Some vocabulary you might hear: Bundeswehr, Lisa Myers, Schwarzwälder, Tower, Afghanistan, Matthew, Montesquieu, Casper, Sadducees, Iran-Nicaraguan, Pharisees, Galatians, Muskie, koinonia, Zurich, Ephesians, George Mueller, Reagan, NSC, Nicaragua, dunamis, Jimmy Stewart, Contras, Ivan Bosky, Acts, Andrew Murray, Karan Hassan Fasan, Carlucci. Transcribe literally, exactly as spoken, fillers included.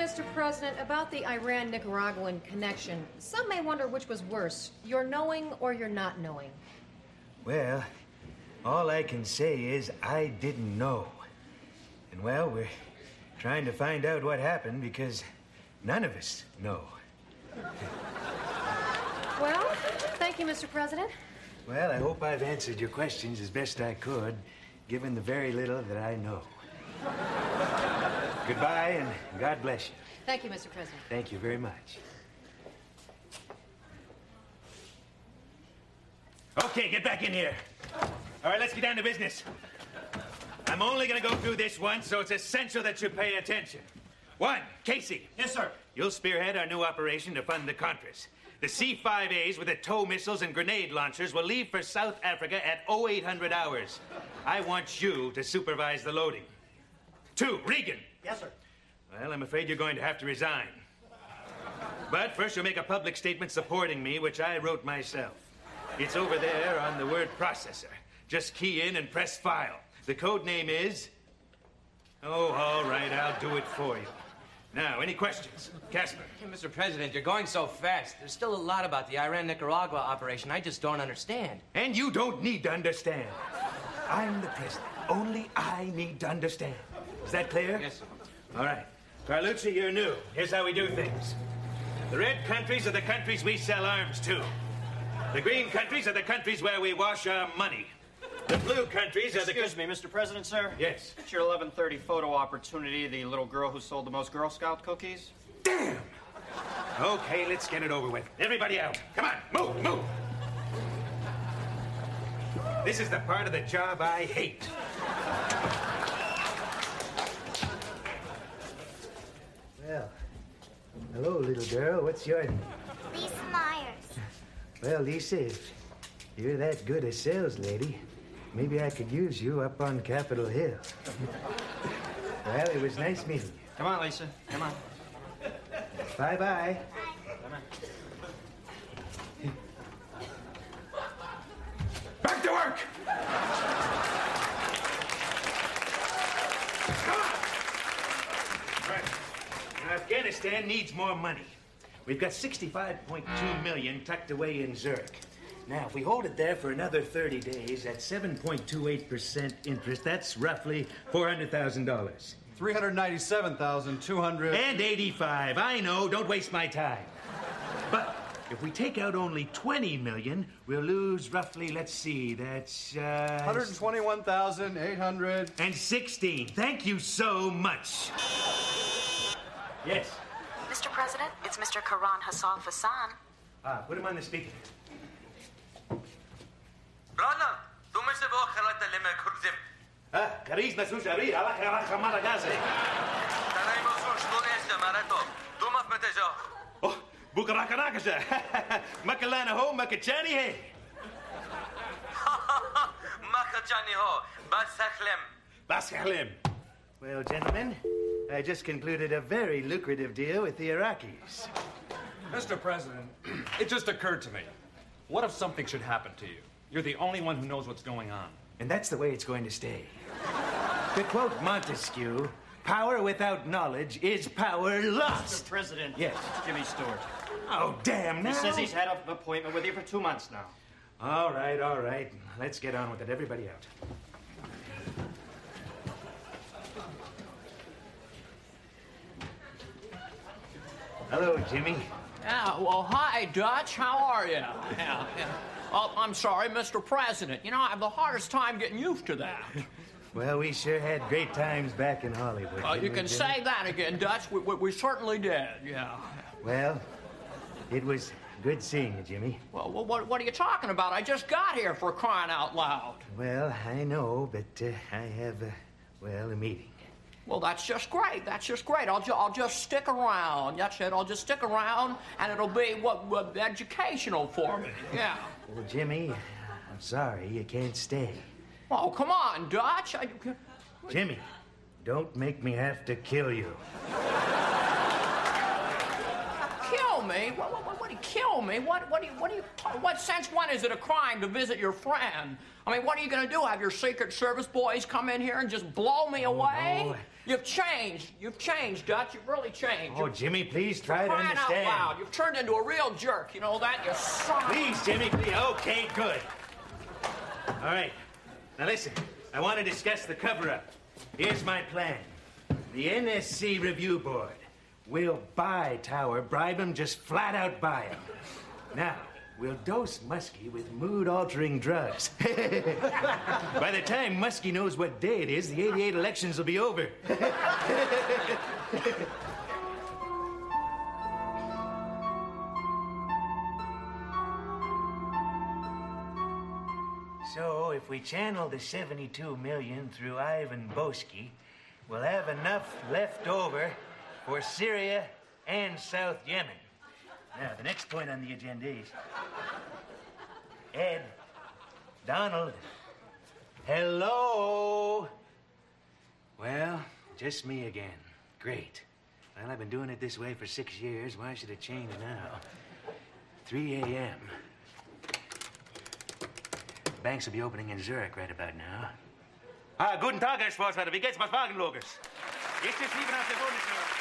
Mister President, about the Iran-Nicaraguan connection, some may wonder which was worse, your knowing or your not knowing. Well, all I can say is I didn't know. And, well, we're trying to find out what happened because none of us know. Well, thank you, Mister President. Well, I hope I've answered your questions as best I could, given the very little that I know. Goodbye, and God bless you. Thank you, Mister President. Thank you very much. Okay, get back in here. All right, let's get down to business. I'm only gonna go through this once, so it's essential that you pay attention. One, Casey. Yes, sir. You'll spearhead our new operation to fund the Contras. The C five As with the tow missiles and grenade launchers will leave for South Africa at oh eight hundred hours. I want you to supervise the loading. Two, Reagan. Yes, sir. Well, I'm afraid you're going to have to resign. But first you'll make a public statement supporting me, which I wrote myself. It's over there on the word processor. Just key in and press file. The code name is... Oh, all right, I'll do it for you. Now, any questions? Casper. Hey, Mister President, you're going so fast. There's still a lot about the Iran-Nicaragua operation I just don't understand. And you don't need to understand. I'm the president. Only I need to understand. Is that clear? Yes, sir. All right. Carlucci, you're new. Here's how we do things. The red countries are the countries we sell arms to. The green countries are the countries where we wash our money. The blue countries are the... Excuse me, Mister President, sir? Yes. It's your eleven thirty photo opportunity, the little girl who sold the most Girl Scout cookies. Damn! Okay, let's get it over with. Everybody out. Come on, move, move! This is the part of the job I hate. Well, hello, little girl. What's your name? Lisa Myers. Well, Lisa, if you're that good a sales lady... Maybe I could use you up on Capitol Hill. Well, it was nice meeting you. Come on, Lisa. Come on. Bye-bye. Bye. Come on. Back to work! Come on! All right. Afghanistan needs more money. We've got sixty-five point two million tucked away in Zurich. Now, if we hold it there for another thirty days at seven point two eight percent interest, that's roughly four hundred thousand dollars. three hundred ninety-seven thousand two hundred... And eighty-five. I know, don't waste my time. But if we take out only twenty million, we'll lose roughly, let's see, that's, uh... one hundred twenty-one thousand eight hundred... And sixteen. Thank you so much. Yes? Mister President, it's Mister Karan Hassan Fasan. Ah, put him on the speaker. Ah, charisma su jari, ala khala khamara gaze. Tanaymo su shlo ezda marato. Domat mataja. Oh, bukra kanakaza. Makalana ho makachani he. Makachani ho, basakhlem. Basakhlem. Well, gentlemen, I just concluded a very lucrative deal with the Iraqis. Mister President, it just occurred to me. What if something should happen to you? You're the only one who knows what's going on. And that's the way it's going to stay. To quote Montesquieu, power without knowledge is power lost. Mister President, yes. Jimmy Stewart. Oh, damn, now. He says he's had an appointment with you for two months now. All right, all right. Let's get on with it. Everybody out. Hello, Jimmy. Yeah, well, hi, Dutch. How are you? Yeah, yeah. Oh, I'm sorry, Mister President. You know, I have the hardest time getting used to that. Well, we sure had great times back in Hollywood. Oh, uh, you can say that again, Dutch. We, we, we certainly did, yeah. Well, it was good seeing you, Jimmy. Well, what, what are you talking about? I just got here, for crying out loud. Well, I know, but uh, I have, uh, well, a meeting. Well, that's just great. That's just great. I'll, ju I'll just stick around. That's it. I'll just stick around, and it'll be what, what educational for me. Yeah. Well, Jimmy, I'm sorry you can't stay. Oh, come on, Dutch. I... Jimmy, don't make me have to kill you. Kill kill me? What, what, what, what do you kill me? What, what do you, what do you, what sense, when is it a crime to visit your friend? I mean, what are you going to do? Have your Secret Service boys come in here and just blow me oh, away? No. You've changed. You've changed, Dutch. You've really changed. Oh, you've, Jimmy, please try to understand. Out loud. You've turned into a real jerk. You know that? You suck. Please, Jimmy, please. Okay, good. All right. Now, listen. I want to discuss the cover-up. Here's my plan. The N S C Review Board will buy Tower, bribe him, just flat out buy him. Now, we'll dose Muskie with mood-altering drugs. By the time Muskie knows what day it is, the eighty-eight elections will be over. So, if we channel the seventy-two million through Ivan Bosky, we'll have enough left over for Syria and South Yemen. Now, the next point on the agenda is Ed, Donald, hello. Well, just me again. Great. Well, I've been doing it this way for six years. Why should it change now? three a m Banks will be opening in Zurich right about now. Ah, guten Tag, Herr Schwarzwälder. Wie geht's, was Wagenlogers? Jetzt ist lieber auf der Bundeswehr.